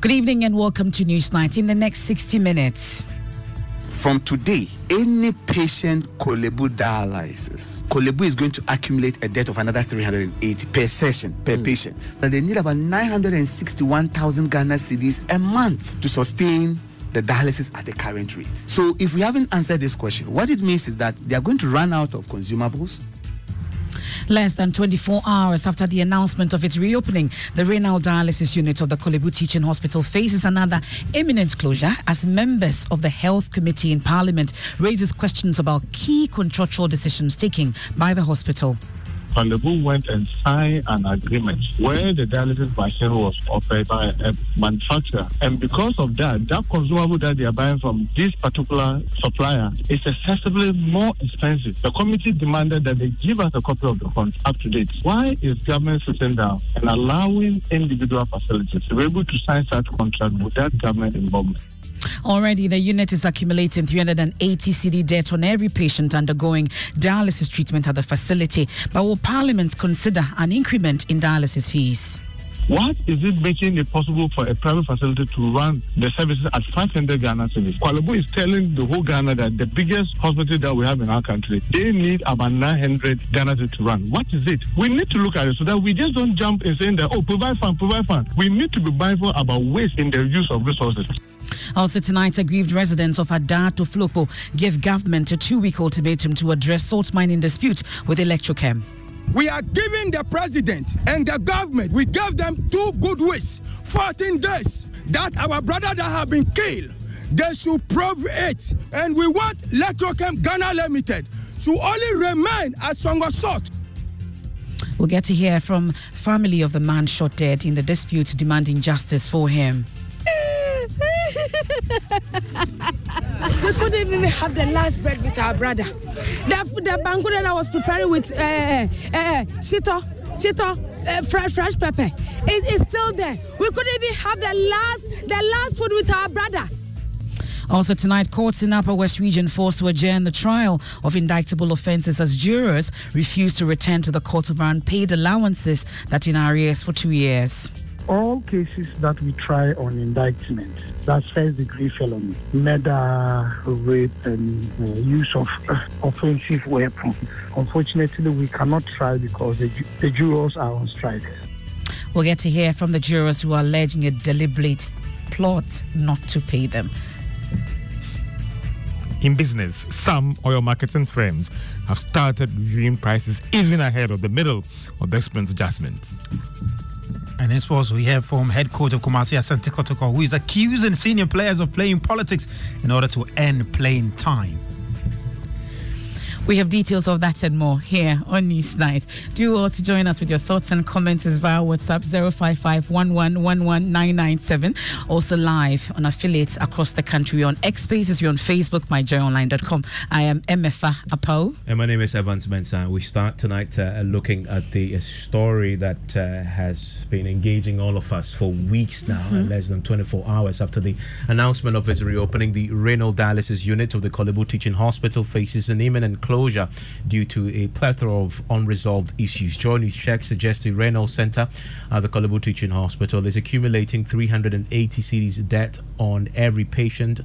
Good evening and welcome to Newsnight. In the next 60 minutes. From today, any patient Korle Bu dialysis, Korle Bu is going to accumulate a debt of another 380 per session, per patient. And they need about 961,000 Ghana Cedis a month to sustain the dialysis at the current rate. So if we haven't answered this question, what it means is that they are going to run out of consumables. Less than 24 hours after the announcement of its reopening, the renal dialysis unit of the Korle Bu Teaching Hospital faces another imminent closure as members of the Health Committee in Parliament raises questions about key contractual decisions taken by the hospital. Korle Bu went and signed an agreement where the dialysis machine was offered by a manufacturer. And because of that, that consumable that they are buying from this particular supplier is excessively more expensive. The committee demanded that they give us a copy of the contract up to date. Why is government sitting down and allowing individual facilities to be able to sign such contract without government involvement? Already, the unit is accumulating 380 CD debt on every patient undergoing dialysis treatment at the facility. But will Parliament consider an increment in dialysis fees? What is it making it possible for a private facility to run the services at 500 Ghana Cedis? Korle Bu is telling the whole Ghana that the biggest hospital that we have in our country, they need about 900 Ghana Cedis to run. What is it? We need to look at it so that we just don't jump in saying that, oh, provide fund. We need to be mindful about waste in the use of resources. Also tonight, aggrieved residents of Ada Toflopo gave government a 2-week ultimatum to address salt mining dispute with Electrochem. We are giving the president and the government, we gave them 2 good weeks, 14 days, that our brother that have been killed, they should prove it. And we want Electrochem Ghana Limited to only remain as Songo Salt. We'll get to hear from family of the man shot dead in the dispute demanding justice for him. We couldn't even have the last bread with our brother. The bangu that I was preparing with fresh pepper, it's still there. We couldn't even have the last food with our brother. Also tonight, courts in Upper West Region forced to adjourn the trial of indictable offences as jurors refused to return to the court over unpaid allowances that in arrears for 2 years. All cases that we try on indictment, that's first-degree felony, murder, rape, and use of offensive weapons. Unfortunately, we cannot try because the jurors are on strike. We'll get to hear from the jurors who are alleging a deliberate plot not to pay them. In business, some oil marketing firms have started reviewing prices even ahead of the middle of the expense adjustment. And henceforth, we hear from head coach of Kumasi Asante Kotoko, who is accusing senior players of playing politics in order to end playing time. We have details of that and more here on Newsnight. Do you all to join us with your thoughts and comments as via WhatsApp 055 11 11 997. Also live on affiliates across the country. We're on X Spaces, we're on Facebook, myjoyonline.com. I am MFA Apau. And my name is Evans Mensah. We start tonight looking at the story that has been engaging all of us for weeks now, and less than 24 hours after the announcement of its reopening. The renal dialysis unit of the Korle Bu Teaching Hospital faces an imminent closure due to a plethora of unresolved issues. Joint checks suggest the renal center at the Korle Bu Teaching Hospital is accumulating 380 cedis debt on every patient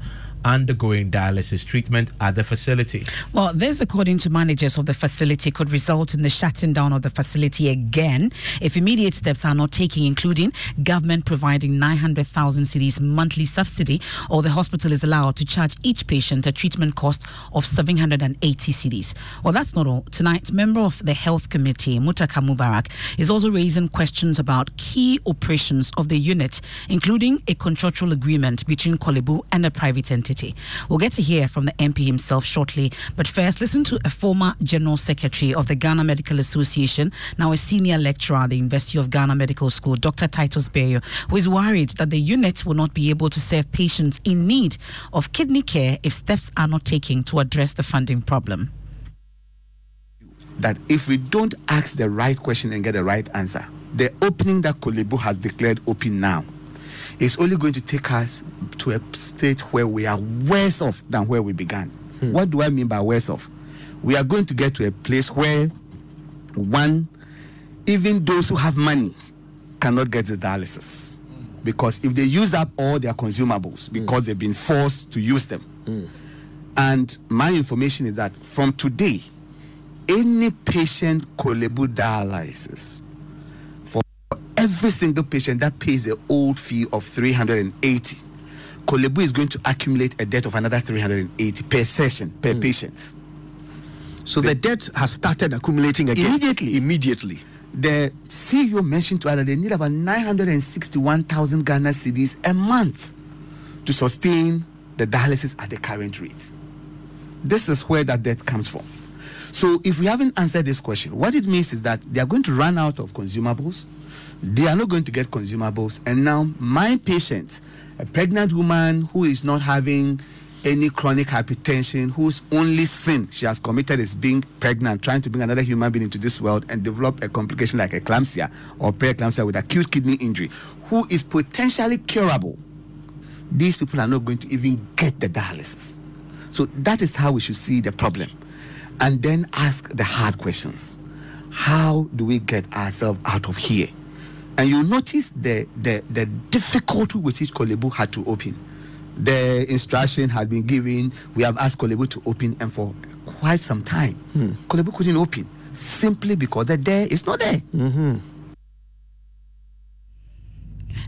undergoing dialysis treatment at the facility. Well, this, according to managers of the facility, could result in the shutting down of the facility again if immediate steps are not taken, including government providing 900,000 cedis monthly subsidy, or the hospital is allowed to charge each patient a treatment cost of 780 cedis. Well, that's not all. Tonight, member of the health committee, Mutaka Mubarak, is also raising questions about key operations of the unit, including a contractual agreement between Korle Bu and a private entity. We'll get to hear from the MP himself shortly, but first, listen to a former General Secretary of the Ghana Medical Association, now a senior lecturer at the University of Ghana Medical School, Dr. Titus Bayo, who is worried that the unit will not be able to serve patients in need of kidney care if steps are not taken to address the funding problem. That if we don't ask the right question and get the right answer, the opening that Korle Bu has declared open now, it's only going to take us to a state where we are worse off than where we began. What do I mean by worse off? We are going to get to a place where, one, even those who have money cannot get the dialysis. Because if they use up all their consumables, because they've been forced to use them. And my information is that from today, any patient Korle Bu dialysis, every single patient that pays the old fee of 380, Korle Bu is going to accumulate a debt of another 380 per session, per patient. So the debt has started accumulating again? Immediately. The CEO mentioned to us that they need about 961,000 Ghana cedis a month to sustain the dialysis at the current rate. This is where that debt comes from. So if we haven't answered this question, what it means is that they are going to run out of consumables. They are not going to get consumables. And now my patient, a pregnant woman who is not having any chronic hypertension, whose only sin she has committed is being pregnant, trying to bring another human being into this world and develop a complication like eclampsia or preeclampsia with acute kidney injury, who is potentially curable, these people are not going to even get the dialysis. So that is how we should see the problem. And then ask the hard questions. How do we get ourselves out of here? And you notice the difficulty with which Korle Bu had to open. The instruction had been given. We have asked Korle Bu to open, and for quite some time, Korle Bu couldn't open simply because the there is not there.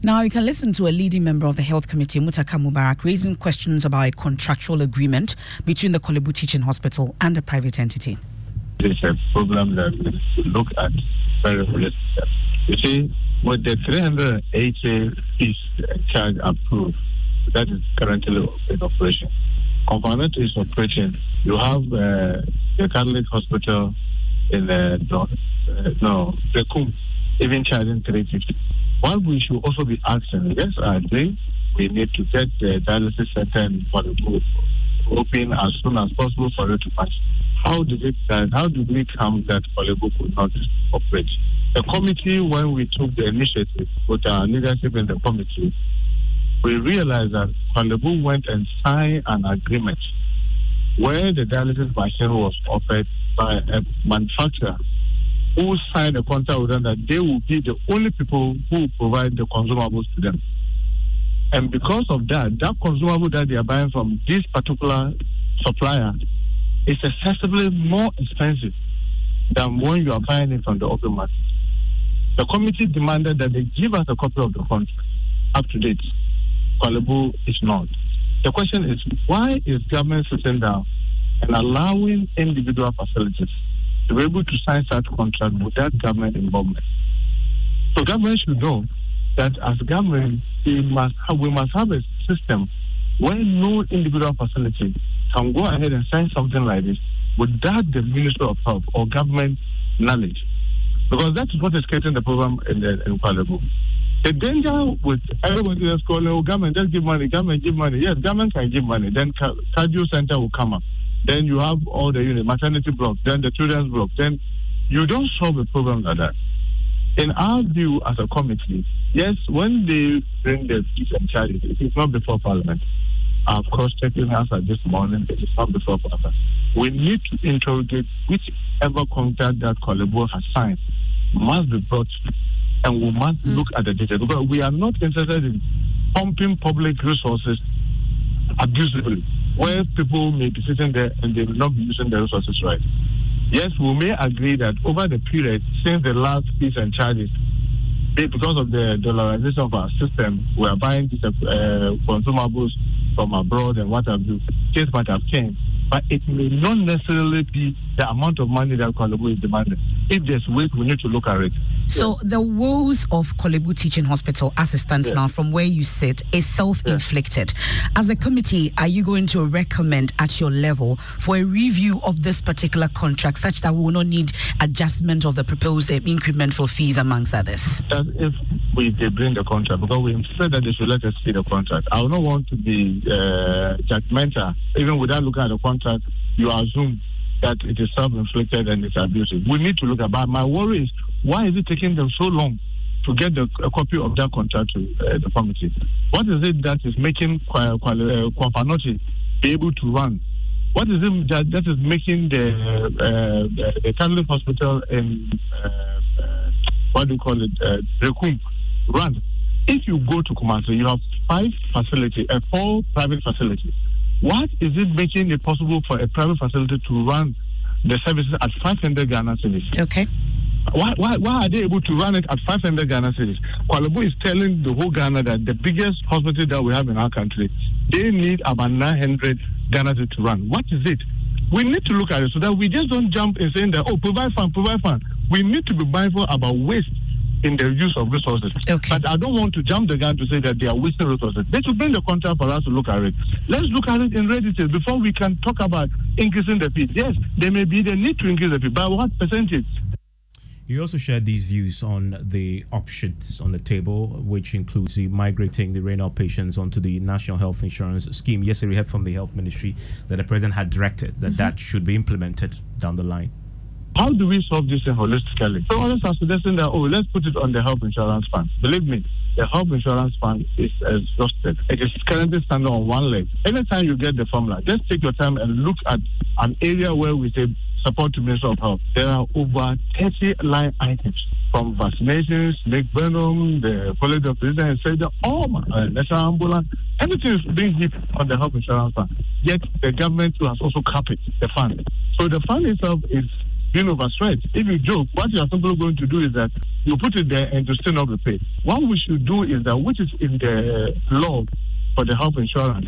Now, you can listen to a leading member of the health committee, Mutaka Mubarak, raising questions about a contractual agreement between the Korle Bu Teaching Hospital and a private entity. It's a problem that we look at very seriously. You see, with the 380 fees charge approved, that is currently in operation. Component is operation. You have the Catholic hospital in the Kum, even charging 350. What we should also be asking, yes, I agree, we need to get the dialysis center for the group open as soon as possible for it to pass. How did we come that Korle Bu could not operate? The committee, when we took the initiative with our leadership in the committee, we realized that Korle Bu went and signed an agreement where the dialysis machine was offered by a manufacturer who signed a contract with them that they will be the only people who provide the consumables to them. And because of that, that consumable that they are buying from this particular supplier is excessively more expensive than when you are buying it from the open market. The committee demanded that they give us a copy of the contract up to date. Korle Bu is not. The question is, why is government sitting down and allowing individual facilities to be able to sign such contract without government involvement? So government should know that as government, we must have a system where no individual facility can go ahead and sign something like this without the Ministry of Health or government knowledge, because that is what is creating the problem in Parliament. The danger with everybody that's calling, oh, government, just give money, government, give money. Yes, government can give money. Then cardio center will come up. Then you have all the unit, maternity block, then the children's block. Then you don't solve a problem like that. In our view as a committee, yes, when they bring their fees and charges, it is not before Parliament. I've cross-checked in answer this morning, it is not before Parliament. We need to interrogate whichever contract that Korle Bu has signed must be brought, and we must look at the details. Because we are not interested in pumping public resources abusively, where people may be sitting there and they will not be using their resources right. Yes, we may agree that over the period since the last fees and charges, because of the dollarization of our system, we are buying these consumables from abroad and what have you. Things might have changed, but it may not necessarily be the amount of money that Korle Bu is demanding. If there's weight, we need to look at it. So yes, the woes of Korle Bu Teaching Hospital as it stands now, from where you sit, is self-inflicted. Yes. As a committee, are you going to recommend at your level for a review of this particular contract such that we will not need adjustment of the proposed increment for fees amongst others? That if they bring the contract, because we said that they should let us see the contract. I would not want to be judgmental. Even without looking at the contract, you assume that it is self-inflicted and it's abusive. We need to look at that. My worry is, why is it taking them so long to get a copy of that contract to the committee? What is it that is making Kwafanochi be able to run? What is it that is making the Catholic Hospital in Rekum run? If you go to Kumasi, you have 5 facilities, 4 private facilities. What is it making it possible for a private facility to run the services at 500 Ghana Cedis? Okay. Why are they able to run it at 500 Ghana Cedis? Korle Bu is telling the whole Ghana that the biggest hospital that we have in our country, they need about 900 Ghana Cedis to run. What is it? We need to look at it so that we just don't jump in saying that, oh, provide fund. We need to be mindful about waste in the use of resources. Okay. But I don't want to jump the gun to say that they are wasting resources. They should bring the contract for us to look at it. Let's look at it in real detail before we can talk about increasing the fee. Yes, there may be the need to increase the fee, but what percentage? You also shared these views on the options on the table, which includes the migrating the renal patients onto the National Health Insurance Scheme. Yesterday, we heard from the Health Ministry that the President had directed that that should be implemented down the line. How do we solve this holistically? So others are suggesting that, oh, let's put it on the health insurance fund. Believe me, the health insurance fund is exhausted. It is currently standing on one leg. Anytime you get the formula, just take your time and look at an area where we say support to Ministry of Health. There are over 30 line items, from vaccinations, Nick Venom, the College of Physicians, all national ambulance, everything is being hit on the health insurance fund. Yet the government has also capped the fund. So the fund itself is being overstretched. If you joke, what you are simply going to do is that you put it there and you still not be paid. What we should do is that, which is in the law for the health insurance,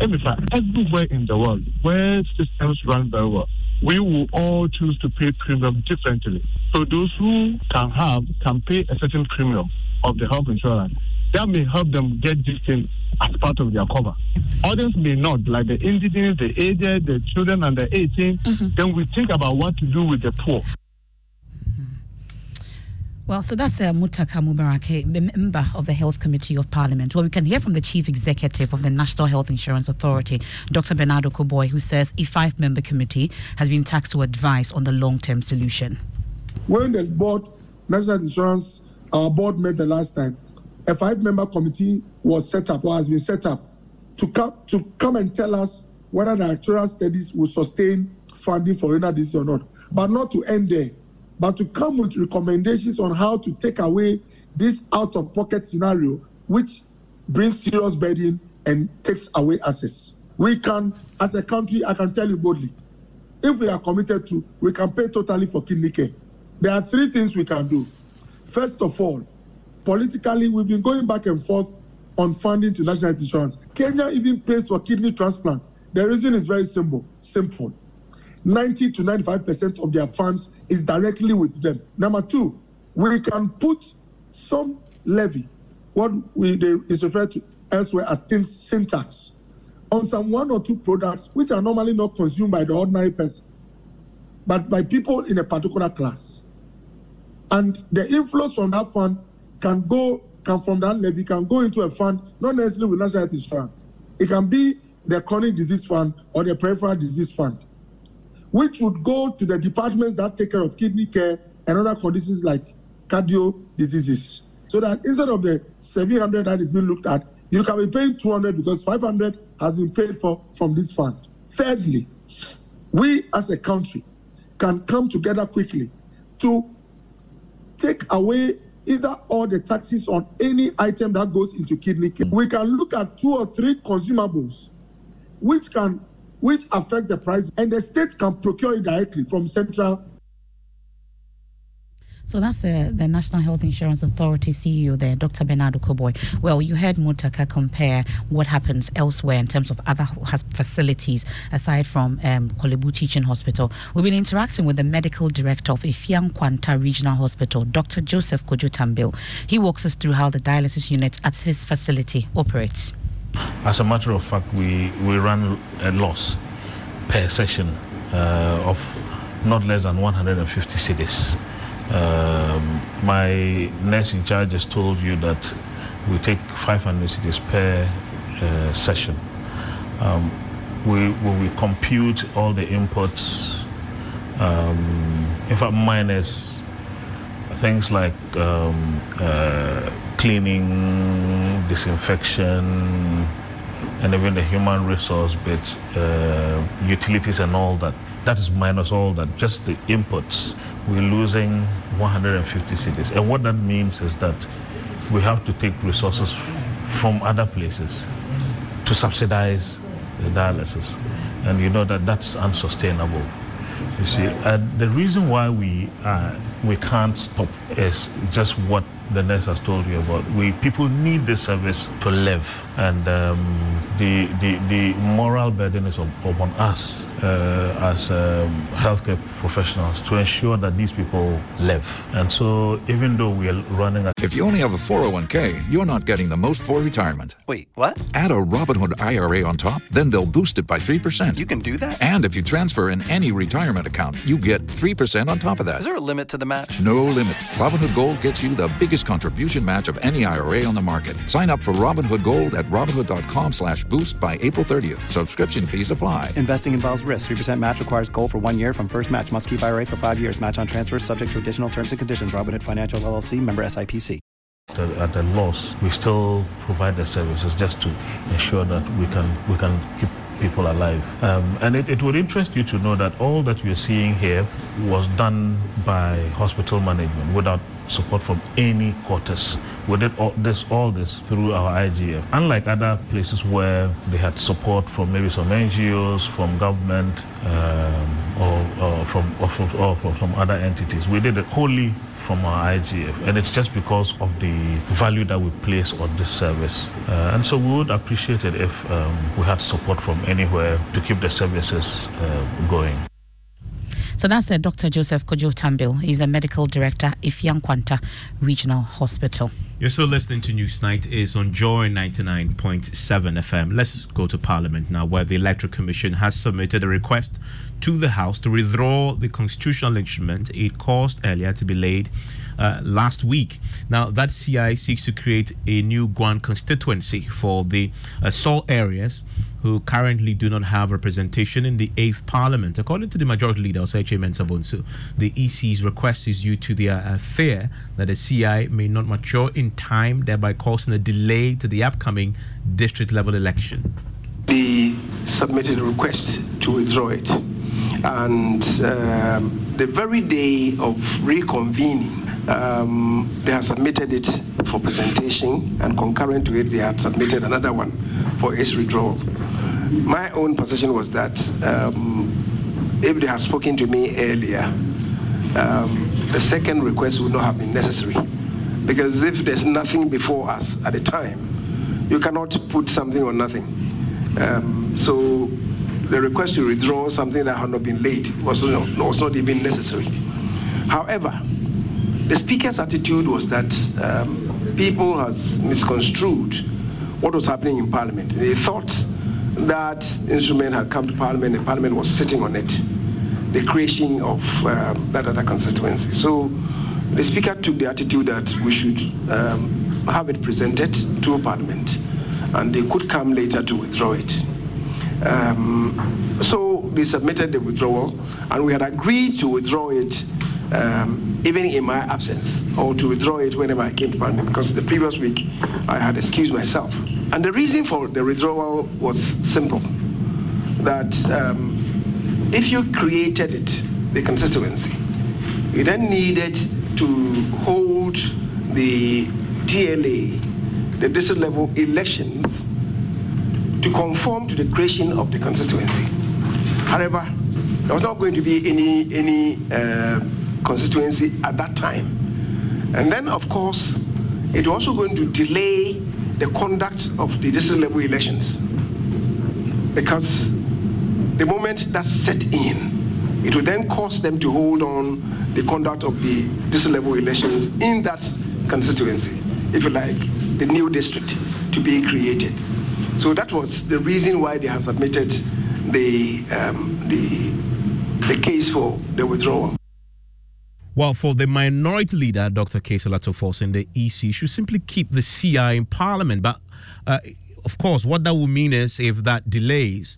everywhere in the world where systems run very well, we will all choose to pay premium differently. So those who can pay a certain premium of the health insurance. That may help them get this thing as part of their cover. Others may not, like the indigenous, the aged, the children under 18. Then we think about what to do with the poor. Well, so that's Mutaka Mubarak, member of the Health Committee of Parliament. Well, we can hear from the Chief Executive of the National Health Insurance Authority, Dr. Bernardo Koboy, who says a 5-member committee has been tasked to advise on the long-term solution. When the board, National Insurance Board met the last time, a 5-member committee was set up or has been set up to come and tell us whether the actuarial studies will sustain funding for renal disease or not, but not to end there, but to come with recommendations on how to take away this out-of-pocket scenario, which brings serious burden and takes away access. We can, as a country, I can tell you boldly, if we are committed to, we can pay totally for kidney care. There are 3 things we can do. First of all, politically, we've been going back and forth on funding to national insurance. Kenya even pays for kidney transplant. The reason is very simple. 90 to 95% of their funds is directly with them. Number 2, we can put some levy, is referred to elsewhere as syntax, on some 1 or 2 products which are normally not consumed by the ordinary person. but by people in a particular class. And the inflows from that fund from that levy can go into a fund, not necessarily with national health insurance. It can be the chronic disease fund or the peripheral disease fund, which would go to the departments that take care of kidney care and other conditions like cardio diseases. So that instead of the 700 that is being looked at, you can be paying 200 because 500 has been paid for from this fund. Thirdly, we as a country can come together quickly to take away either or the taxes on any item that goes into kidney care. We can look at 2 or 3 consumables which affect the price, and the state can procure it directly from central. So that's the National Health Insurance Authority CEO there, Dr. Bernardo Koboy. Well, you heard Mutaka compare what happens elsewhere in terms of other facilities aside from Korle Bu Teaching Hospital. We've been interacting with the medical director of Efia Nkwanta Regional Hospital, Dr. Joseph Kojo Tambil. He walks us through how the dialysis unit at his facility operates. As a matter of fact, we run a loss per session of not less than 150 cedis. My nurse in charge has told you that we take 500 cedis per session. We compute all the inputs, in fact minus things like cleaning, disinfection, and even the human resource bits, utilities and all that. That is minus all that, just the inputs. We're losing 150 cities. And what that means is that we have to take resources from other places to subsidize the dialysis. And you know that that's unsustainable. You see, the reason why we can't stop is just what the nurse has told you about. People need this service to live, and the moral burden is upon us as healthcare professionals to ensure that these people live. And so even though we are running If you only have a 401k, you're not getting the most for retirement. Wait, what? Add a Robinhood IRA on top, then they'll boost it by 3%. You can do that? And if you transfer in any retirement account, you get 3% on top of that. Is there a limit to the match? No limit. Robinhood Gold gets you the biggest contribution match of any IRA on the market. Sign up for Robinhood Gold at Robinhood.com/boost by April 30th. Subscription fees apply. Investing involves risk. 3% match requires gold for 1 year from first match. Must keep IRA for 5 years. Match on transfers subject to additional terms and conditions. Robinhood Financial LLC. Member SIPC. At a loss, we still provide the services just to ensure that we can keep people alive. And it would interest you to know that all that you're seeing here was done by hospital management without support from any quarters. We did all this through our IGF. Unlike other places where they had support from maybe some NGOs, from government, or from other entities, we did it wholly from our IGF, and it's just because of the value that we place on this service. And so we would appreciate it if we had support from anywhere to keep the services going. So that's Dr. Joseph Kojo Tambil. He's the medical director at Efia Nkwanta Regional Hospital. You're still listening to Newsnight. It's on Joy 99.7 FM. Let's go to Parliament now, where the Electoral Commission has submitted a request to the House to withdraw the constitutional instrument it caused earlier to be laid last week. Now, that CI seeks to create a new Guan constituency for the Saul areas who currently do not have representation in the 8th Parliament. According to the Majority Leader, Osei Mensah-Bonsu, the EC's request is due to their fear that the CI may not mature in time, thereby causing a delay to the upcoming district-level election. They submitted a request to withdraw it. And the very day of reconvening, they have submitted it for presentation, and concurrent to it, they had submitted another one for its withdrawal. My own position was that if they had spoken to me earlier, the second request would not have been necessary. Because if there's nothing before us at the time, you cannot put something on nothing. So the request to withdraw something that had not been laid was not even necessary. However, the Speaker's attitude was that people has misconstrued what was happening in Parliament. They thought that instrument had come to Parliament and Parliament was sitting on it. the creation of that other constituency. So the Speaker took the attitude that we should have it presented to Parliament, and they could come later to withdraw it. So they submitted the withdrawal, and we had agreed to withdraw it even in my absence, or to withdraw it whenever I came to Parliament, because the previous week I had excused myself. And the reason for the withdrawal was simple, that if you created it, the constituency, you then needed to hold the DLA, the district level elections, to conform to the creation of the constituency. However, there was not going to be any constituency at that time. And then, of course, it was also going to delay the conduct of the district level elections, because the moment that set in, it would then cause them to hold on the conduct of the district level elections in that constituency, if you like, the new district to be created. So that was the reason why they had submitted the case for the withdrawal. While for the minority leader, Dr. Kesala Toforsen, the EC should simply keep the CI in Parliament. But of course, what that would mean is if that delays,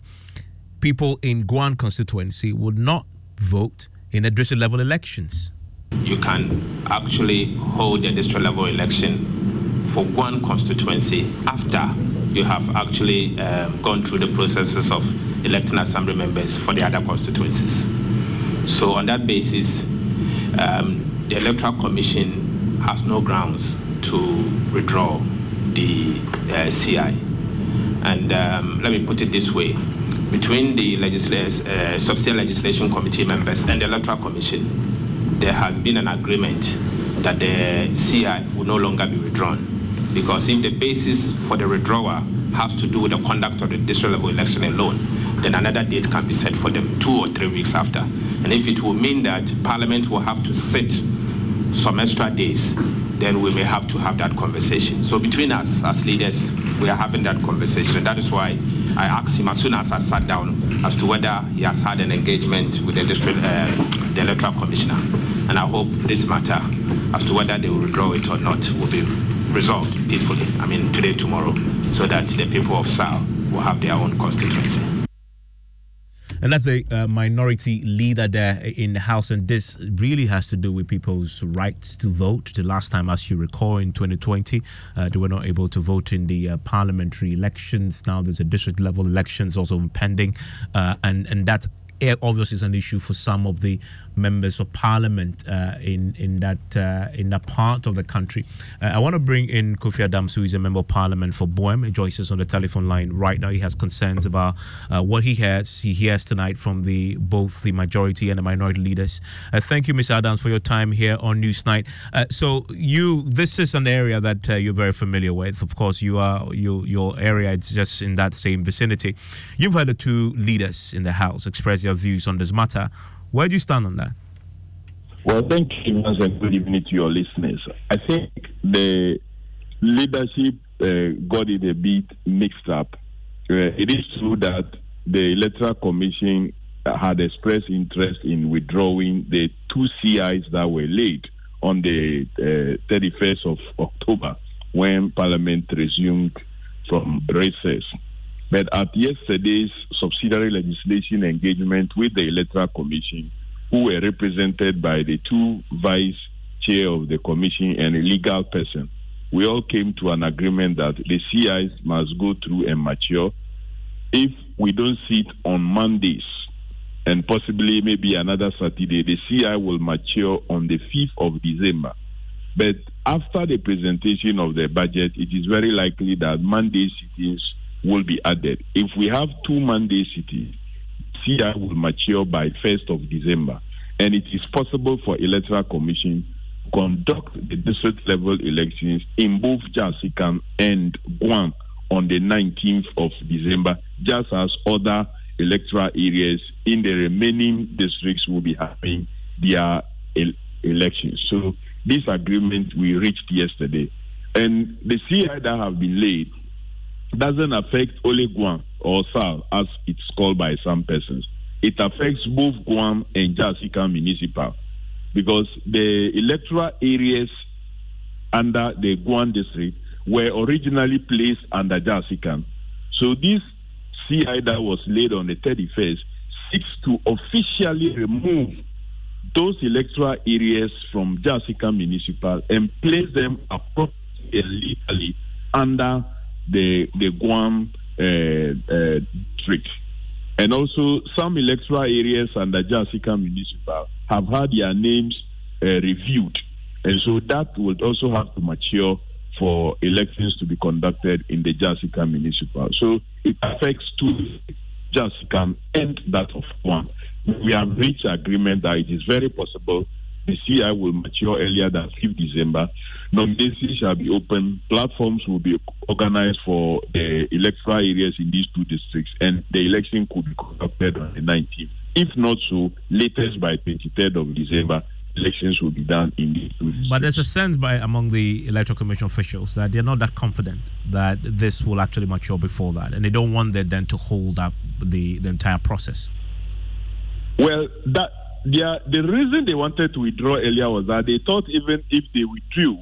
people in Guan constituency would not vote in the district level elections. You can actually hold a district level election for Guan constituency after you have actually gone through the processes of electing assembly members for the other constituencies. So on that basis, the Electoral Commission has no grounds to withdraw the CI. And let me put it this way. Between the Substantive Legislation Committee members and the Electoral Commission, there has been an agreement that the CI will no longer be withdrawn, because if the basis for the withdrawal has to do with the conduct of the district level election alone, then another date can be set for them 2 or 3 weeks after. And if it will mean that Parliament will have to sit some extra days, then we may have to have that conversation. So between us as leaders, we are having that conversation. That is why I asked him as soon as I sat down as to whether he has had an engagement with the Electoral Commissioner. And I hope this matter, as to whether they will withdraw it or not, will be resolved peacefully, I mean today, tomorrow, so that the people of SAL will have their own constituency. And that's a minority leader there in the House, and this really has to do with people's rights to vote. The last time, as you recall, in 2020, they were not able to vote in the parliamentary elections. Now there's a district level elections also pending, and that obviously is an issue for some of the members of Parliament in that part of the country. I want to bring in Kofi Adams, who is a member of Parliament for Boem. He joins us on the telephone line right now. He has concerns about what he hears tonight from both the majority and the minority leaders. Thank you, Mr. Adams, for your time here on Newsnight. This is an area that you're very familiar with. Of course, your area is just in that same vicinity. You've heard the two leaders in the House express your views on this matter. Where do you stand on that? Well, thank you, and good evening to your listeners. I think the leadership got it a bit mixed up. It is true that the Electoral Commission had expressed interest in withdrawing the two CIs that were laid on the 31st of October, when Parliament resumed from recess. But at yesterday's subsidiary legislation engagement with the Electoral Commission, who were represented by the two vice chair of the commission and a legal person, we all came to an agreement that the CIs must go through and mature. If we don't sit on Mondays and possibly maybe another Saturday, the CI will mature on the 5th of December. But after the presentation of the budget, it is very likely that Monday sittings will be added. If we have two Monday sittings, CI will mature by 1st of December, and it is possible for Electoral Commission to conduct the district level elections in both Jasikan and Guan on the 19th of December, just as other electoral areas in the remaining districts will be having their elections. So this agreement we reached yesterday, and the CI that have been laid doesn't affect only Guan or SAL, as it's called by some persons. it affects both Guan and Jasikan Municipal, because the electoral areas under the Guan district were originally placed under Jasikan. So this CI that was laid on the 31st seeks to officially remove those electoral areas from Jasikan Municipal and place them appropriately and legally under the Guam district. And also, some electoral areas under Jasikan Municipal have had their names reviewed. And so that would also have to mature for elections to be conducted in the Jasikan Municipal. So it affects two, Jasikan and that of Guam. We have reached agreement that it is very possible the CI will mature earlier than 5th December. Nominations shall be open. Platforms will be organized for the electoral areas in these two districts, and the election could be conducted on the 19th. If not so, latest by 23rd of December, elections will be done in these two districts. But there's a sense among the Electoral Commission officials that they're not that confident that this will actually mature before that, and they don't want that then to hold up the entire process. Well, the reason they wanted to withdraw earlier was that they thought even if they withdrew,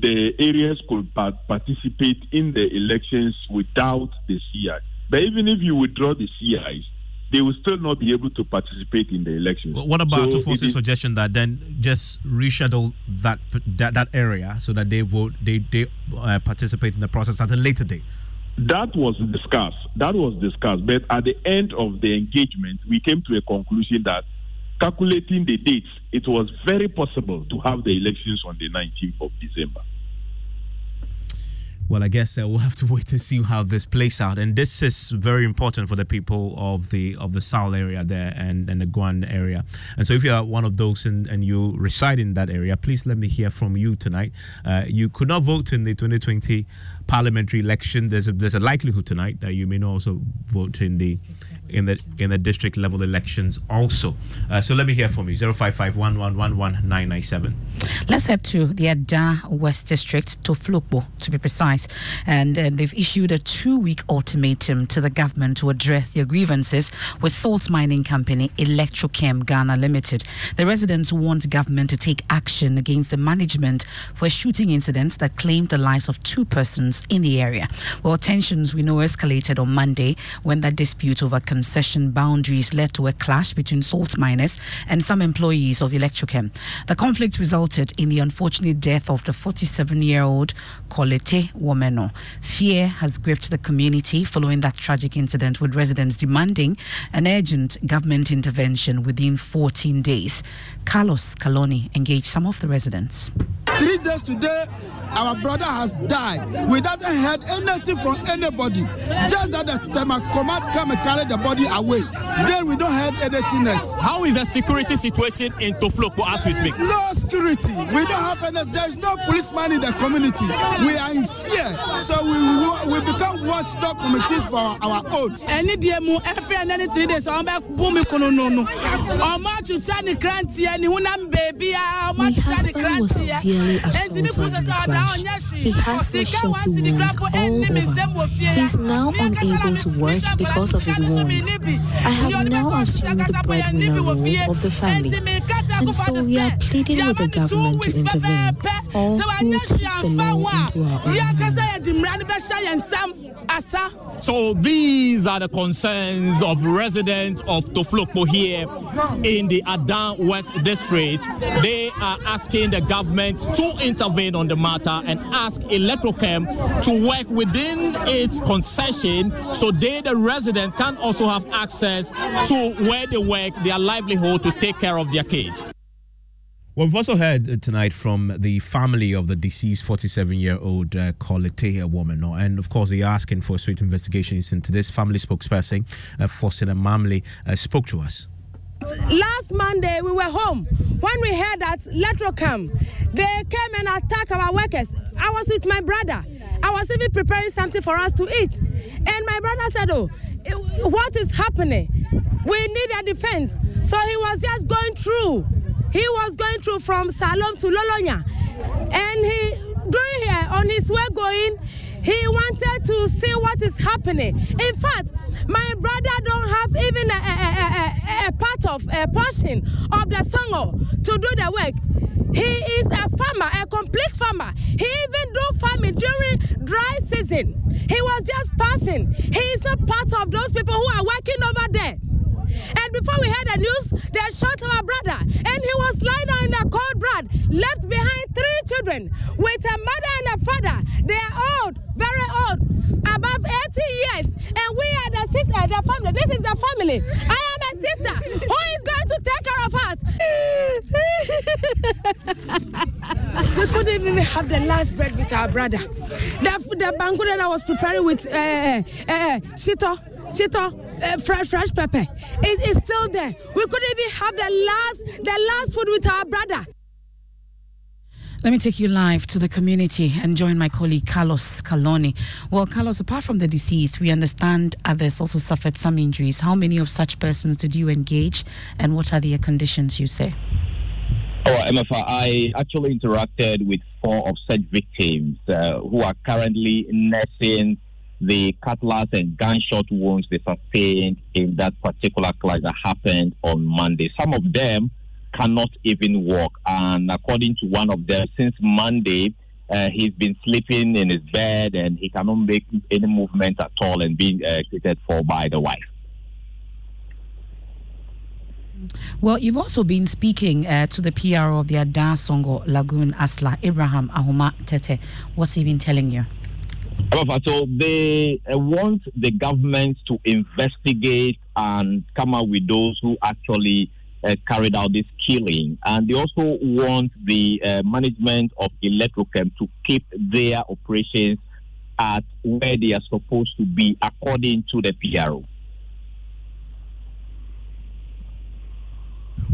the areas could participate in the elections without the CI. But even if you withdraw the CIs, they will still not be able to participate in the elections. Well, what about Tufose's suggestion that then just reschedule that area so that they vote, they participate in the process at a later date? That was discussed. But at the end of the engagement, we came to a conclusion that calculating the dates, it was very possible to have the elections on the 19th of December. Well, I guess we'll have to wait and see how this plays out. And this is very important for the people of the Sal area there and the Guan area. And so if you are one of those and you reside in that area, please let me hear from you tonight. You could not vote in the 2020 parliamentary election. There's a likelihood tonight that you may not also vote in the district level elections also. So let me hear from you. 0551111997. Let's head to the Ada West District, Toflopo to be precise, and they've issued a 2-week ultimatum to the government to address their grievances with salt mining company Electrochem Ghana Limited. The residents want government to take action against the management for a shooting incident that claimed the lives of 2 persons in the area. Well, tensions we know escalated on Monday when that dispute over concession boundaries led to a clash between salt miners and some employees of Electrochem. The conflict resulted in the unfortunate death of the 47-year-old Kolete Womeno. Fear has gripped the community following that tragic incident, with residents demanding an urgent government intervention within 14 days. Carlos Kaloni engaged some of the residents. 3 days today, our brother has died. We doesn't heard anything from anybody. Just that the command come and carry the body away. Then we don't heard anything else. How is the security situation in Toflopo as we speak? No security. We don't have any. There is no policeman in the community. We are in fear. So we become watchdog committees for our oath. Any day mu every 3 days I'm back booming konono. How much you turn the cranty and you want baby? How much you turn the cranty? Assaulted in the crash. He has facial wounds all over. He's now unable to work because of his wounds. I have now assumed the breadwinner role of the family, and so we are pleading with the government to intervene, or we will take the law into our own hands. So these are the concerns of residents of Toflopo here in the Ada West District. They are asking the government to intervene on the matter and ask Electrochem to work within its concession so they, the residents, can also have access to where they work, their livelihood, to take care of their kids. Well, we've also heard tonight from the family of the deceased 47-year-old Kolete woman. And, of course, they are asking for swift investigations into this. Family spokesperson, Faustina Mamley, spoke to us. Last Monday, we were home when we heard that Electrochem, they came and attacked our workers. I was with my brother. I was even preparing something for us to eat. And my brother said, oh, what is happening? We need a defense. So he was just going through. He was going through from Salom to Lolonya, and he, during here, on his way going, He wanted to see what is happening. In fact, my brother don't have even a part of a portion of the songo to do the work. He is a farmer, a complete farmer. He even do farming during dry season. He was just passing. He is not part of those people who are working over there. And before we heard the news, they shot our brother, and he was lying on the cold blood, left behind three children with a mother and a father. They are old, very old, above 80 years, and we are the sister, the family. This is the family. I am a sister who is going to take care of us. We couldn't even have the last bread with our brother. The bangu that I was preparing with fresh pepper. It is still there. We couldn't even have the last food with our brother. Let me take you live to the community and join my colleague Carlos Kaloni. Well, Carlos, apart from the deceased, we understand others also suffered some injuries. How many of such persons did you engage, and what are their conditions, you say? Oh, MFA, I actually interacted with four of such victims who are currently nursing the cutlass and gunshot wounds they sustained in that particular clash that happened on Monday. Some of them cannot even walk, and according to one of them, since Monday, he's been sleeping in his bed and he cannot make any movement at all, and being treated for by the wife. Well, you've also been speaking to the PRO of the Ada Songo Lagoon Asla, Abraham Ahoma Tete. What's he been telling you? So they want the government to investigate and come up with those who actually carried out this killing. And they also want the management of Electrochem to keep their operations at where they are supposed to be, according to the PRO.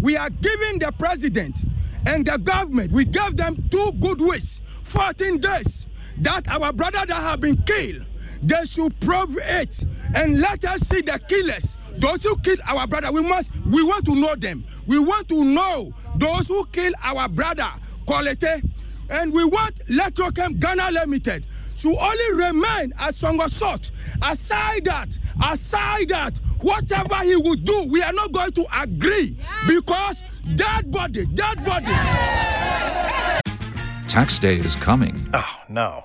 We are giving the president and the government, we gave them two good weeks, 14 days. That our brother that have been killed, they should prove it and let us see the killers. Those who killed our brother, we want to know them. We want to know those who killed our brother, Kolete, and we want Electrochem Ghana Limited to only remain as Songo Sort. Aside that, whatever he would do, we are not going to agree, because dead body. Yeah. Tax day is coming. Oh, no.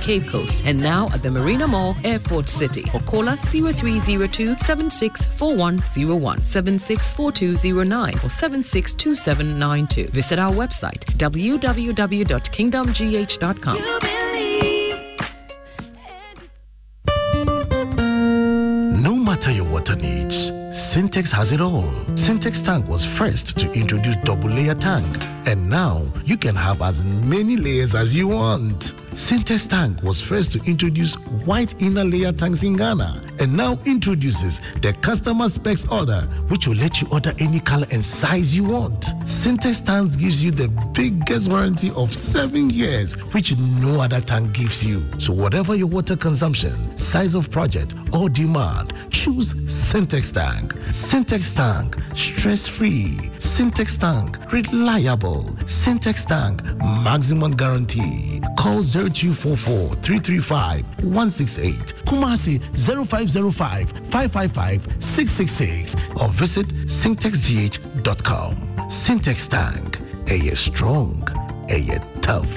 Cape Coast, and now at the Marina Mall, Airport City, or call us 0302 764101, 764209, or 762792. Visit our website www.kingdomgh.com. No matter your water needs, Syntex has it all. Syntex Tank was first to introduce double-layer tank, and now you can have as many layers as you want. Syntex Tank was first to introduce white inner layer tanks in Ghana, and now introduces the customer specs order, which will let you order any color and size you want. Syntex Tanks gives you the biggest warranty of 7 years, which no other tank gives you. So whatever your water consumption, size of project, or demand, choose Syntex Tank. Syntex Tank, stress-free. Syntex Tank, reliable. Syntex Tank, maximum guarantee. Call 0244-335-168, Kumasi 0505-555-666, or visit syntexgh.com. Syntex Tank, a strong, a tough.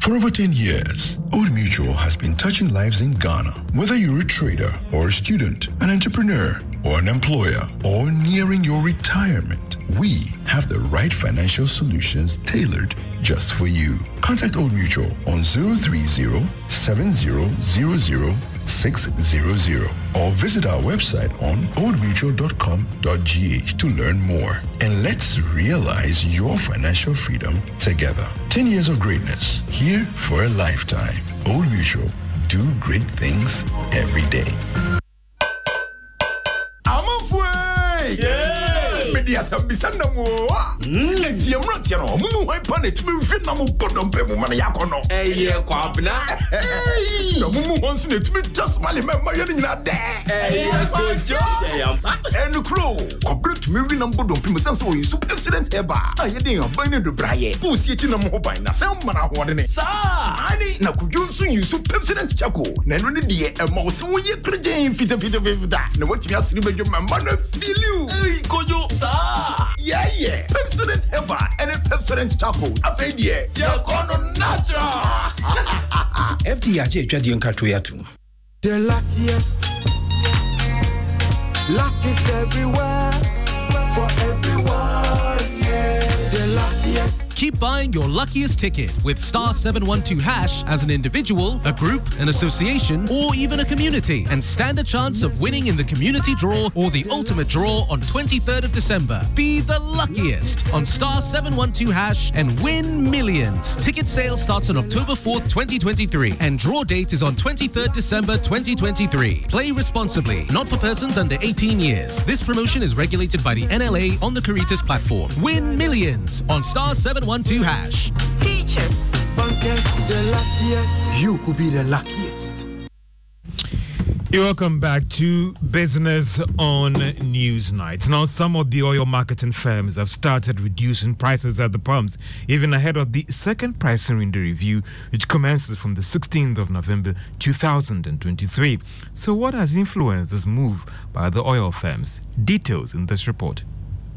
For over 10 years, Old Mutual has been touching lives in Ghana. Whether you're a trader or a student, an entrepreneur, or an employer, or nearing your retirement, we have the right financial solutions tailored just for you. Contact Old Mutual on 030-7000-600 or visit our website on oldmutual.com.gh to learn more. And let's realize your financial freedom together. 10 years of greatness, here for a lifetime. Old Mutual, do great things every day. I'm afraid. Yeah. Yeah. Pepsodent Heba and a Pepsodent Chapo. Afedia, you're gonna natural. FDIJ Tradian Katuiatu. The luckiest. Luck is everywhere. For everyone. Yeah. The luckiest. Keep buying your luckiest ticket with Star 712 Hash as an individual, a group, an association, or even a community, and stand a chance of winning in the community draw or the ultimate draw on 23rd of December. Be the luckiest on Star 712 Hash and win millions. Ticket sale starts on October 4th, 2023, and draw date is on 23rd December 2023. Play responsibly, not for persons under 18 years. This promotion is regulated by the NLA on the Caritas platform. Win millions on Star 712 Hash. Teachers. Bankers, the luckiest. You could be the luckiest. You're welcome back to Business on Newsnight. Now, some of the oil marketing firms have started reducing prices at the pumps, even ahead of the second pricing in the review, which commences from the 16th of November 2023. So what has influenced this move by the oil firms? Details in this report.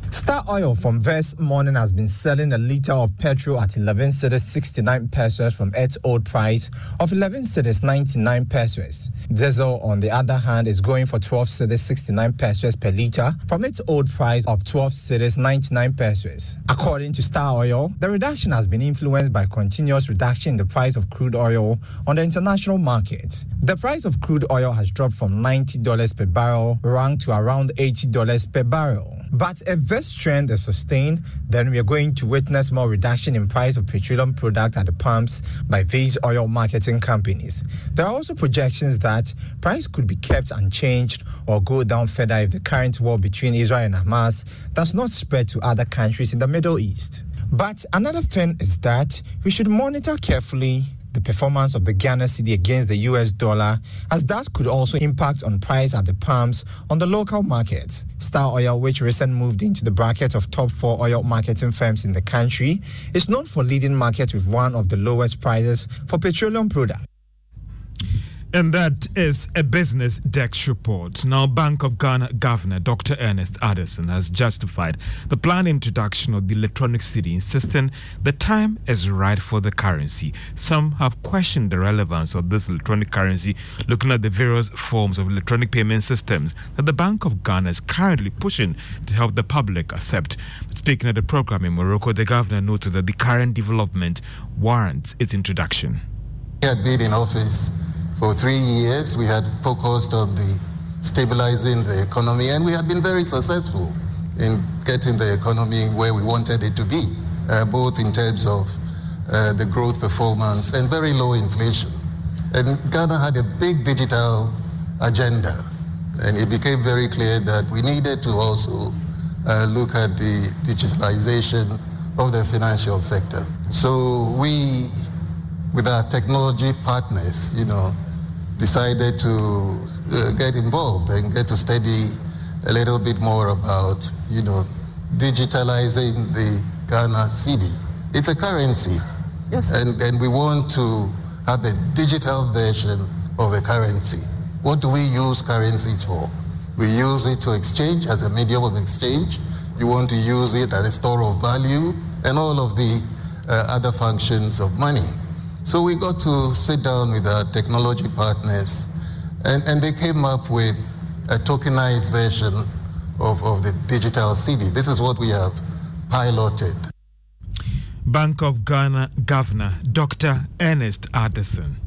Star Oil from this morning has been selling a litre of petrol at 11.69 cedis from its old price of 11.99 cedis. Diesel, on the other hand, is going for 12.69 cedis per litre from its old price of 12.99 cedis. According to Star Oil, the reduction has been influenced by continuous reduction in the price of crude oil on the international market. The price of crude oil has dropped from $90 per barrel rank to around $80 per barrel. But if this trend is sustained, then we are going to witness more reduction in price of petroleum products at the pumps by these oil marketing companies. There are also projections that price could be kept unchanged or go down further if the current war between Israel and Hamas does not spread to other countries in the Middle East. But another thing is that we should monitor carefully the performance of the Ghana Cedi against the US dollar, as that could also impact on price at the pumps on the local market. Star Oil, which recently moved into the bracket of top 4 oil marketing firms in the country, is known for leading markets with one of the lowest prices for petroleum products. And that is a Business Desk report. Now, Bank of Ghana Governor Dr. Ernest Addison has justified the planned introduction of the electronic cedi, insisting the time is right for the currency. Some have questioned the relevance of this electronic currency, looking at the various forms of electronic payment systems that the Bank of Ghana is currently pushing to help the public accept. But speaking at a program in Morocco, the governor noted that the current development warrants its introduction. He had been in office for 3 years. We had focused on the stabilizing the economy, and we had been very successful in getting the economy where we wanted it to be, both in terms of the growth performance and very low inflation. And Ghana had a big digital agenda, and it became very clear that we needed to also look at the digitalization of the financial sector. So we, with our technology partners, decided to get involved and get to study a little bit more about, digitalizing the Ghana Cedi. It's a currency. Yes. And we want to have a digital version of a currency. What do we use currencies for? We use it to exchange, as a medium of exchange. You want to use it as a store of value and all of the other functions of money. So we got to sit down with our technology partners, and they came up with a tokenized version of the digital CD. This is what we have piloted. Bank of Ghana Governor Dr. Ernest Addison.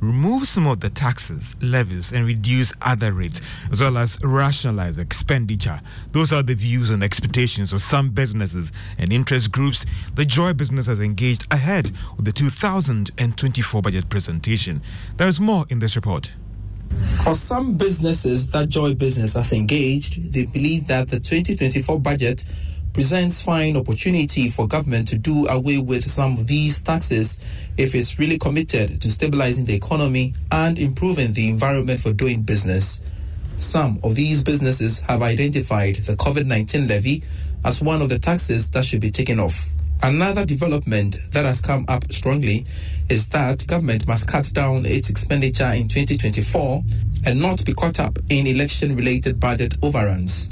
Remove some of the taxes, levies, and reduce other rates, as well as rationalize expenditure. Those are the views and expectations of some businesses and interest groups that Joy Business has engaged ahead of the 2024 budget presentation. There is more in this report. For some businesses that Joy Business has engaged, they believe that the 2024 budget presents fine opportunity for government to do away with some of these taxes if it's really committed to stabilizing the economy and improving the environment for doing business. Some of these businesses have identified the COVID-19 levy as one of the taxes that should be taken off. Another development that has come up strongly is that government must cut down its expenditure in 2024 and not be caught up in election-related budget overruns.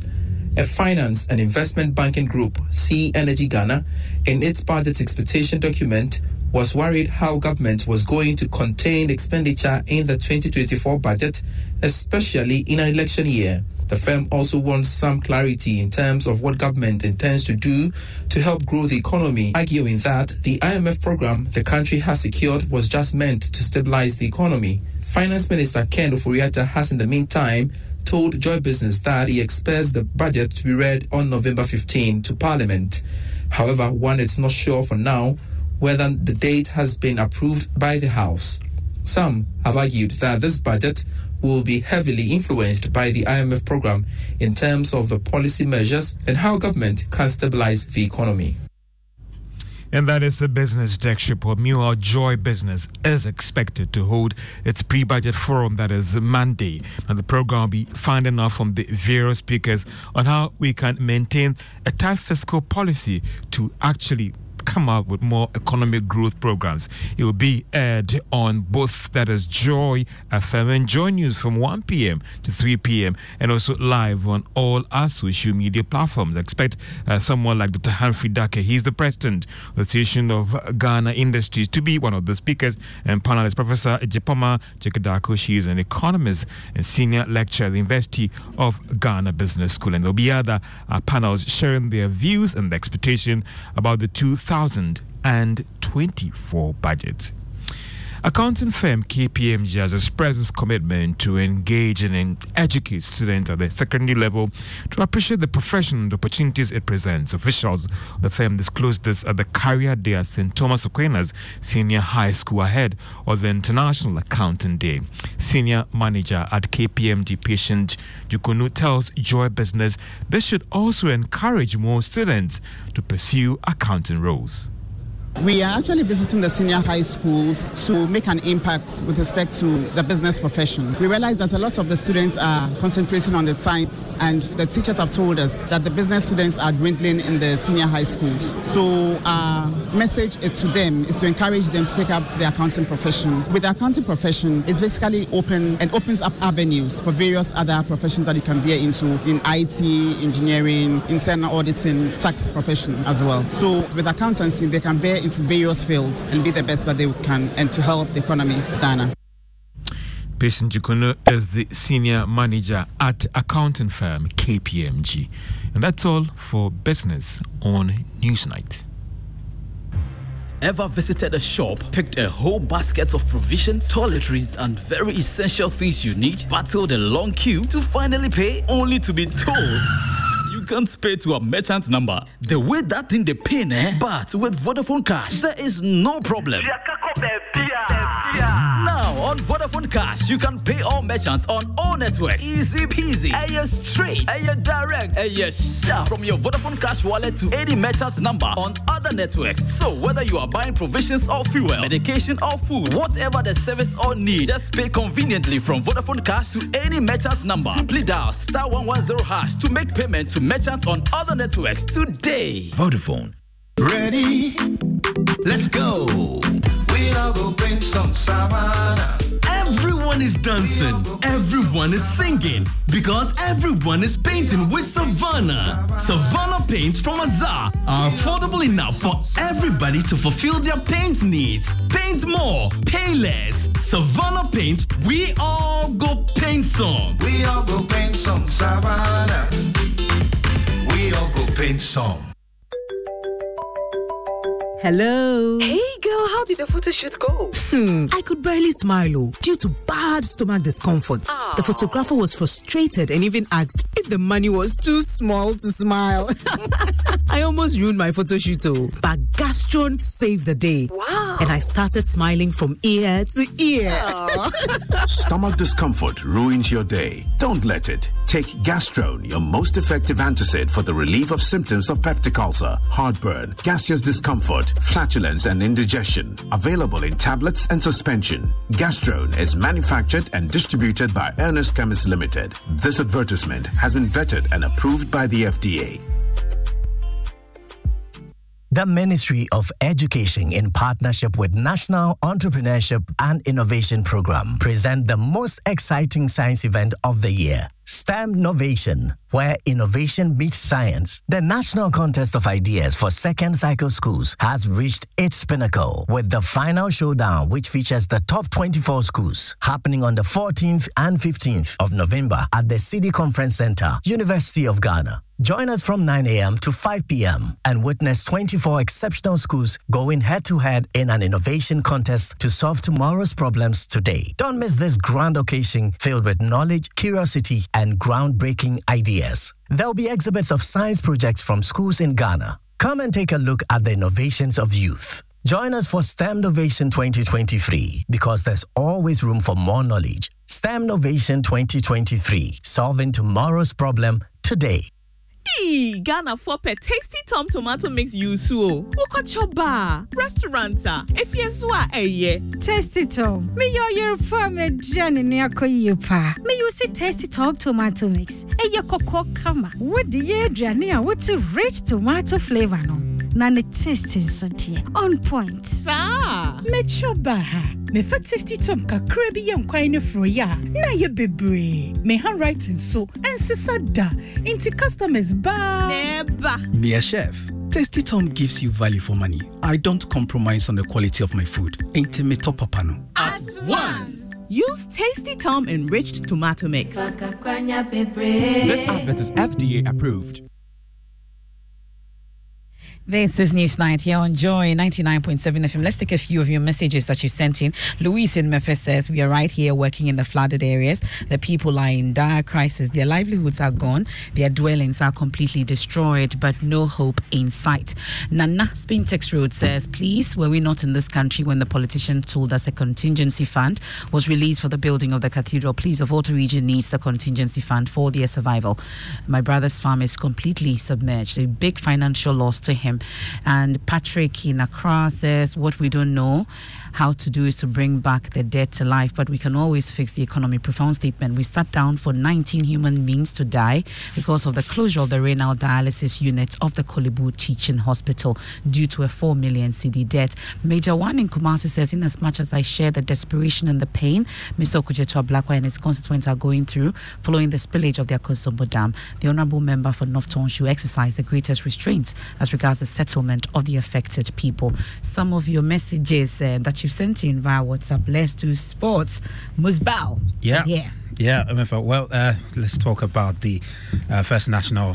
A finance and investment banking group, C Energy Ghana, in its budget expectation document, was worried how government was going to contain expenditure in the 2024 budget, especially in an election year. The firm also wants some clarity in terms of what government intends to do to help grow the economy, arguing that the IMF program the country has secured was just meant to stabilize the economy. Finance Minister Ken Oforiatta has in the meantime told Joy Business that he expects the budget to be read on November 15 to Parliament. However, one is not sure for now whether the date has been approved by the House. Some have argued that this budget will be heavily influenced by the IMF program in terms of the policy measures and how government can stabilize the economy. And that is the business desk report. Meanwhile, Joy Business is expected to hold its pre-budget forum, that is Monday. And the program will be finding out from the various speakers on how we can maintain a tight fiscal policy to actually come up with more economic growth programs. It will be aired on both, that is Joy FM and Joy News from 1 p.m. to 3 p.m. and also live on all our social media platforms. Expect someone like Dr. Humphrey Dake, he's the president of the Association of Ghana Industries, to be one of the speakers and panelists. Professor Ejipoma Chekedako, she is an economist and senior lecturer at the University of Ghana Business School. And there'll be other panels sharing their views and the expectation about the 2024 budget. Accounting firm KPMG has expressed its commitment to engage and educate students at the secondary level to appreciate the profession and opportunities it presents. Officials of the firm disclosed this at the Career Day at St. Thomas Aquinas Senior High School ahead of the International Accounting Day. Senior manager at KPMG, Patient Jukunu, tells Joy Business this should also encourage more students to pursue accounting roles. We are actually visiting the senior high schools to make an impact with respect to the business profession. We realize that a lot of the students are concentrating on the science, and the teachers have told us that the business students are dwindling in the senior high schools. So our message to them is to encourage them to take up the accounting profession. With the accounting profession, it's basically open and opens up avenues for various other professions that you can veer into, in IT, engineering, internal auditing, tax profession as well. So with accountancy, they can veer into various fields and be the best that they can, and to help the economy of Ghana. Patient Jukunu is the senior manager at accounting firm KPMG. And that's all for business on Newsnight. Ever visited a shop, picked a whole basket of provisions, toiletries and very essential things you need, battled a long queue to finally pay only to be told can't pay to a merchant number? The way that thing they pay, but with Vodafone Cash, there is no problem. Now on Vodafone Cash, you can pay all merchants on all networks. Easy peasy. Air straight, air direct, air sharp from your Vodafone Cash wallet to any merchant number on other networks. So whether you are buying provisions or fuel, medication or food, whatever the service or need, just pay conveniently from Vodafone Cash to any merchant number. Simply dial *110# to make payment to merchants on other networks today. Vodafone. Ready? Let's go. We are going to bring some Savannah. Everyone is dancing, everyone is singing, because everyone is painting with Savannah. Savannah paints from Azar are affordable enough for everybody to fulfill their paint needs. Paint more, pay less. Savannah paints, we all go paint some. We all go paint some, Savannah. We all go paint some. Hello. Hey girl, how did the photo shoot go? I could barely smile due to bad stomach discomfort. Aww. The photographer was frustrated and even asked if the money was too small to smile. I almost ruined my photo shoot, but Gastron saved the day. Wow. And I started smiling from ear to ear. Stomach discomfort ruins your day. Don't let it. Take Gastron, your most effective antacid for the relief of symptoms of peptic ulcer, heartburn, gaseous discomfort, flatulence and indigestion. Available in tablets and suspension. Gastron is manufactured and distributed by Ernest Chemist Limited. This advertisement has been vetted and approved by the FDA. The Ministry of Education, in partnership with National Entrepreneurship and Innovation Program, present the most exciting science event of the year, STEM Novation, where innovation meets science. The National Contest of Ideas for Second Cycle Schools has reached its pinnacle with the final showdown, which features the top 24 schools, happening on the 14th and 15th of November at the City Conference Center, University of Ghana. Join us from 9 a.m. to 5 p.m. and witness 24 exceptional schools going head-to-head in an innovation contest to solve tomorrow's problems today. Don't miss this grand occasion filled with knowledge, curiosity, and groundbreaking ideas. There'll be exhibits of science projects from schools in Ghana. Come and take a look at the innovations of youth. Join us for STEM Novation 2023, because there's always room for more knowledge. STEM Novation 2023, solving tomorrow's problem today. Ghana for pet Tasty Tom tomato mix yusuo. Woko choba restauranta. Efieswa eye. Tasty Tom. Me yo your farm a journey near koyupa. Me you see Tasty Tom tomato mix. Eye koko kama. What the year journey? What's a rich tomato flavor no? Nane tasting so dear. On point. Sa. Me choba. Me fa Tasty Tom kakra bi yam kwai ne froya. Na ye bebre. Me handwriting so and sisada. Inti customers. Bye. Never. Mia Chef, Tasty Tom gives you value for money. I don't compromise on the quality of my food. Intimate papano. At once. Use Tasty Tom enriched tomato mix. This advert is FDA approved. This is Newsnight here on Joy 99.7 FM. Let's take a few of your messages that you sent in. Louise in Memphis says, we are right here working in the flooded areas. The people are in dire crisis. Their livelihoods are gone. Their dwellings are completely destroyed, but no hope in sight. Nana Spintex Road says, please, were we not in this country when the politician told us a contingency fund was released for the building of the cathedral? Please, of Volta Region needs the contingency fund for their survival. My brother's farm is completely submerged. A big financial loss to him. And Patrick in Accra says, what we don't know how to do is to bring back the dead to life, but we can always fix the economy. Profound statement. We sat down for 19 human beings to die because of the closure of the renal dialysis unit of the Korle Bu Teaching Hospital due to a 4 million cedi debt. Major One in Kumasi says, in as much as I share the desperation and the pain Mr. Okujetua Blakwa and his constituents are going through following the spillage of their Kosombo Dam, the honorable member for North Tonshu exercised the greatest restraints as regards the settlement of the affected people. Some of your messages that you've sent in via WhatsApp. Let's do sports. Musbao. Yeah. Well, let's talk about the First National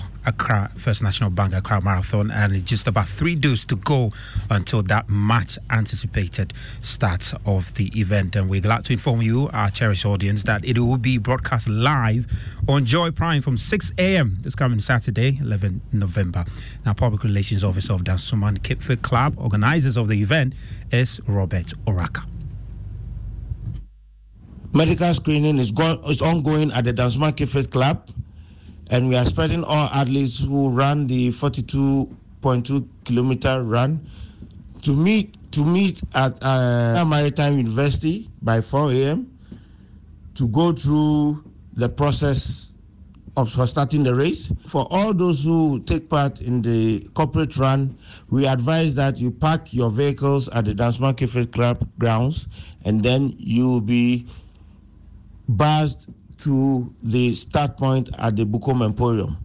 Bank Accra Marathon, and it's just about 3 days to go until that much anticipated start of the event. And we're glad to inform you, our cherished audience, that it will be broadcast live on Joy Prime from 6 a.m. this coming Saturday, 11 November. Now, Public Relations Officer of Dansoman Kipfit Club, organizers of the event, is Robert Oraka. Medical screening is ongoing at the Dansoman Kipfit Club, and we are expecting all athletes who run the 42.2-kilometer run to meet at Maritime University by 4 a.m. to go through the process of starting the race. For all those who take part in the corporate run, we advise that you park your vehicles at the Dansoman Kipfit Club grounds, and then you'll be buzzed to the start point at the Bukom Emporium.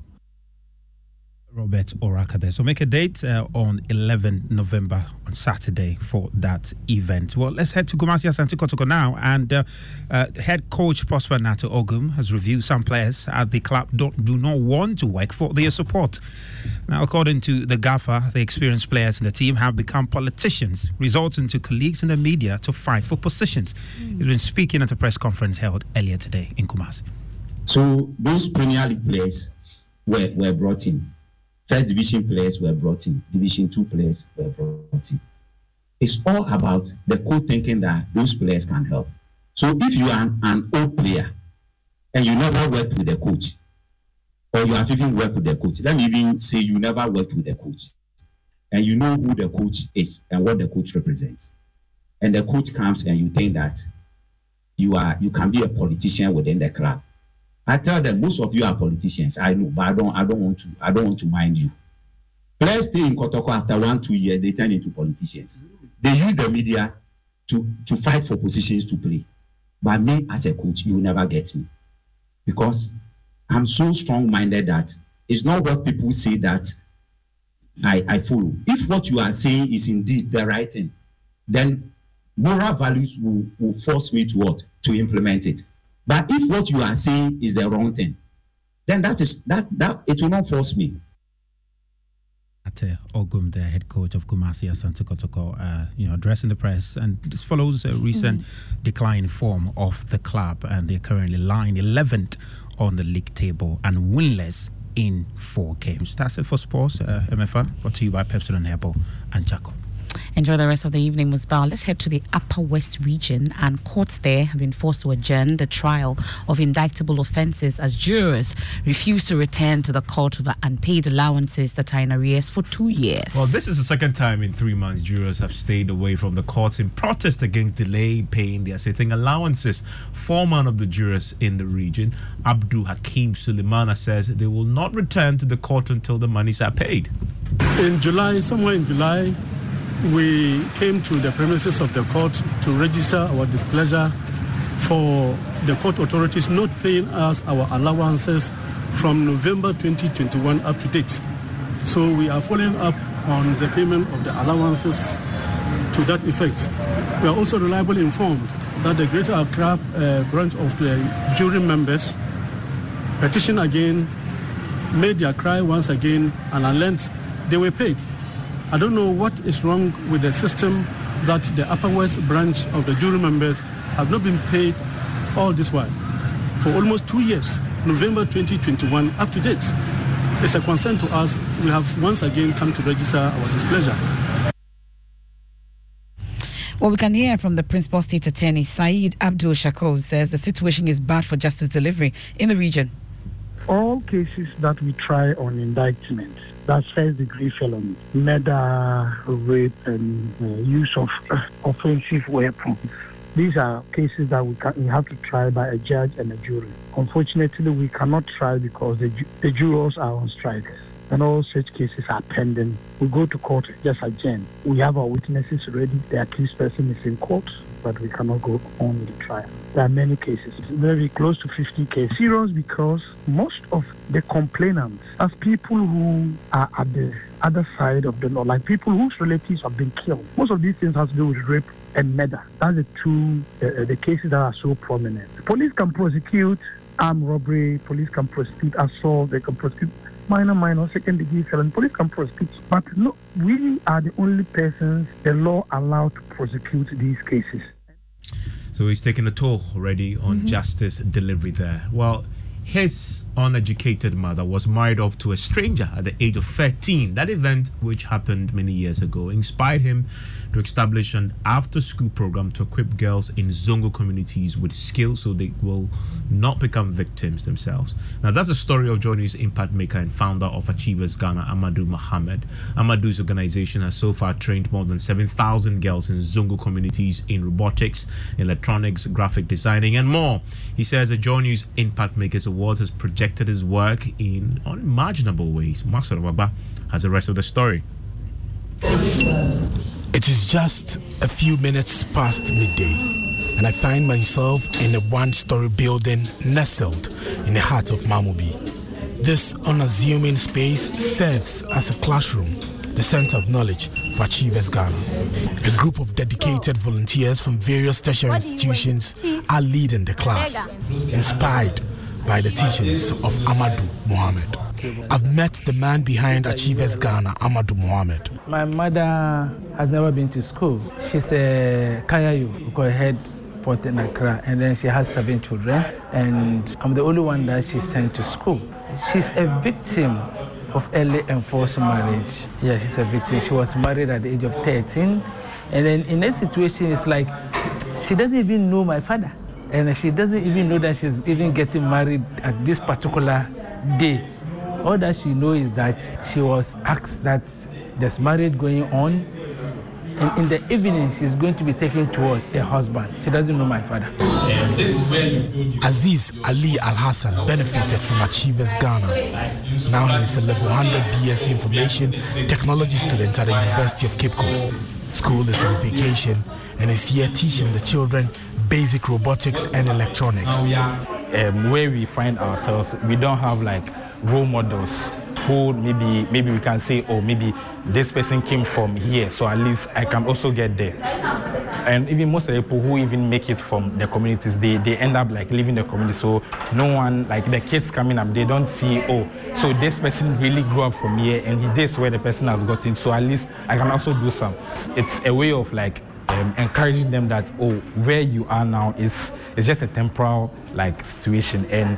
Robert Orakabe. So make a date on 11 November on Saturday for that event. Well, let's head to Kumasi Asante Kotoko now. And head coach Prosper Nato Ogum has reviewed some players at the club do not want to work for their support. Now, according to the gaffer, the experienced players in the team have become politicians, resulting to colleagues in the media to fight for positions. He's been speaking at a press conference held earlier today in Kumasi. So those Premier League players were brought in. First division players were brought in. Division 2 players were brought in. It's all about the coach thinking that those players can help. So if you are an old player and you never worked with the coach, or you have even worked with the coach, let me even say you never worked with the coach, and you know who the coach is and what the coach represents, and the coach comes and you think that you can be a politician within the club. I tell them, most of you are politicians. I know, but I don't want to mind you. Players stay in Kotoko after 1-2 years, they turn into politicians. They use the media to fight for positions to play. But me as a coach, you will never get me. Because I'm so strong-minded that it's not what people say that I follow. If what you are saying is indeed the right thing, then moral values will force me to what? To implement it. But if what you are saying is the wrong thing, then that it will not force me. Ogum, the head coach of Kumasi Asante Kotoko, addressing the press, and this follows a recent decline in form of the club, and they're currently lying 11th on the league table and winless in 4 games. That's it for sports. MFR, brought to you by Pepsodent Herbal and Jacob. Enjoy the rest of the evening, Musbal. Let's head to the Upper West Region, and courts there have been forced to adjourn the trial of indictable offences as jurors refuse to return to the court for the unpaid allowances that are in arrears for 2 years. Well, this is the second time in 3 months jurors have stayed away from the courts in protest against delay paying their sitting allowances. Foreman of the jurors in the region, Abdul Hakim Suleimana, says they will not return to the court until the monies are paid. Somewhere in July, we came to the premises of the court to register our displeasure for the court authorities not paying us our allowances from November 2021 up to date. So we are following up on the payment of the allowances to that effect. We are also reliably informed that the Greater Accra branch of the jury members petitioned again, made their cry once again, and unless they were paid. I don't know what is wrong with the system that the Upper West branch of the jury members have not been paid all this while. For almost 2 years, November 2021 up to date. It's a concern to us. We have once again come to register our displeasure. Well, we can hear from the Principal State Attorney, Saeed Abdul Shakur, says the situation is bad for justice delivery in the region. All cases that we try on indictment, that's first-degree felony, murder, rape, and use of offensive weapons. These are cases that we have to try by a judge and a jury. Unfortunately, we cannot try because the jurors are on strike, and all such cases are pending. We go to court just again. We have our witnesses ready. The accused person is in court, but we cannot go on with the trial. There are many cases, very close to 50 cases. Serious because most of the complainants are people who are at the other side of the law, like people whose relatives have been killed. Most of these things have to do with rape and murder. That's the two the cases that are so prominent. Police can prosecute armed robbery, police can prosecute assault, they can prosecute minor, second-degree felony, police can prosecute. But no, we are the only persons the law allowed to prosecute these cases. So he's taken a toll already on justice delivery there. Well, his uneducated mother was married off to a stranger at the age of 13. That event, which happened many years ago, inspired him to establish an after-school program to equip girls in Zongo communities with skills so they will not become victims themselves. Now, that's the story of Journey's impact maker and founder of Achievers Ghana, Amadou Mohammed. Amadou's organization has so far trained more than 7,000 girls in Zongo communities in robotics, electronics, graphic designing, and more. He says the Journey's Impact Makers Award has projected his work in unimaginable ways. Max Rababa has the rest of the story. It is just a few minutes past midday. and I find myself in a one-story building nestled in the heart of Mamubi. This unassuming space serves as a classroom, the center of knowledge for Achievers Ghana. A group of dedicated volunteers from various tertiary institutions are leading the class, inspired by the teachings of Amadou Mohammed. I've met the man behind Achievers Ghana, Amadou Mohammed. My mother has never been to school. She's a Kayayu, we call her head port in Accra, and then she has 7 children, and I'm the only one that she sent to school. She's a victim of early and forced marriage. Yeah, she's a victim. She was married at the age of 13, and then in that situation, it's like she doesn't even know my father, and she doesn't even know that she's even getting married at this particular day. All that she knows is that she was asked that there's marriage going on, and in the evening she's going to be taken toward her husband. She doesn't know my father. Aziz Ali Al-Hassan benefited from Achievers Ghana. Now he is a level 100 BS information technology student at the University of Cape Coast. School is on vacation and is here teaching the children basic robotics and electronics. Where we find ourselves, we don't have like role models who maybe we can say, oh, maybe this person came from here, so at least I can also get there. And even most of the people who even make it from the communities, they end up like leaving the community. So no one, like the kids coming up, they don't see, oh, so this person really grew up from here and this is where the person has gotten, so at least I can also do some. It's a way of like encouraging them that, oh, where you are now is just a temporal like situation, and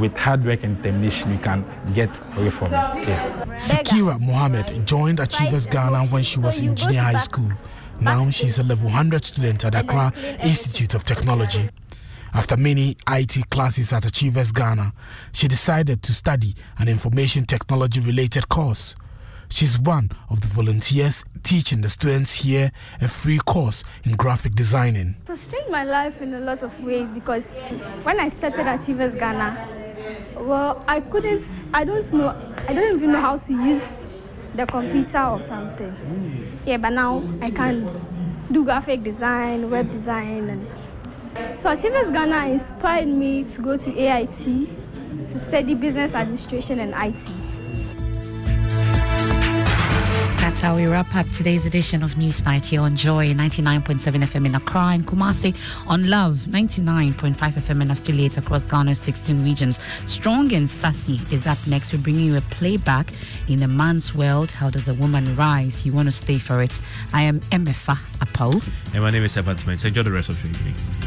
with hard work and determination, you can get away from it. Yeah. Sikira Mohammed joined Achievers Ghana when she was in junior high school. Now she's a level 100 student at Accra Institute of Technology. After many IT classes at Achievers Ghana, she decided to study an information technology-related course. She's one of the volunteers teaching the students here a free course in graphic designing. It has changed my life in a lot of ways, because when I started Achievers Ghana, well, I don't even know how to use the computer or something. Yeah, but now I can do graphic design, web design. So Achievers Ghana inspired me to go to AIT to study business administration and IT. That's how we wrap up today's edition of Newsnight here on Joy 99.7 FM in Accra and Kumasi, on Love 99.5 FM and affiliates across Ghana's 16 regions. Strong and Sassy is up next. We're bringing you a playback in A Man's World, How Does a Woman Rise? You want to stay for it. I am Emefa Apau. And my name is Evan Smith. Enjoy the rest of your evening.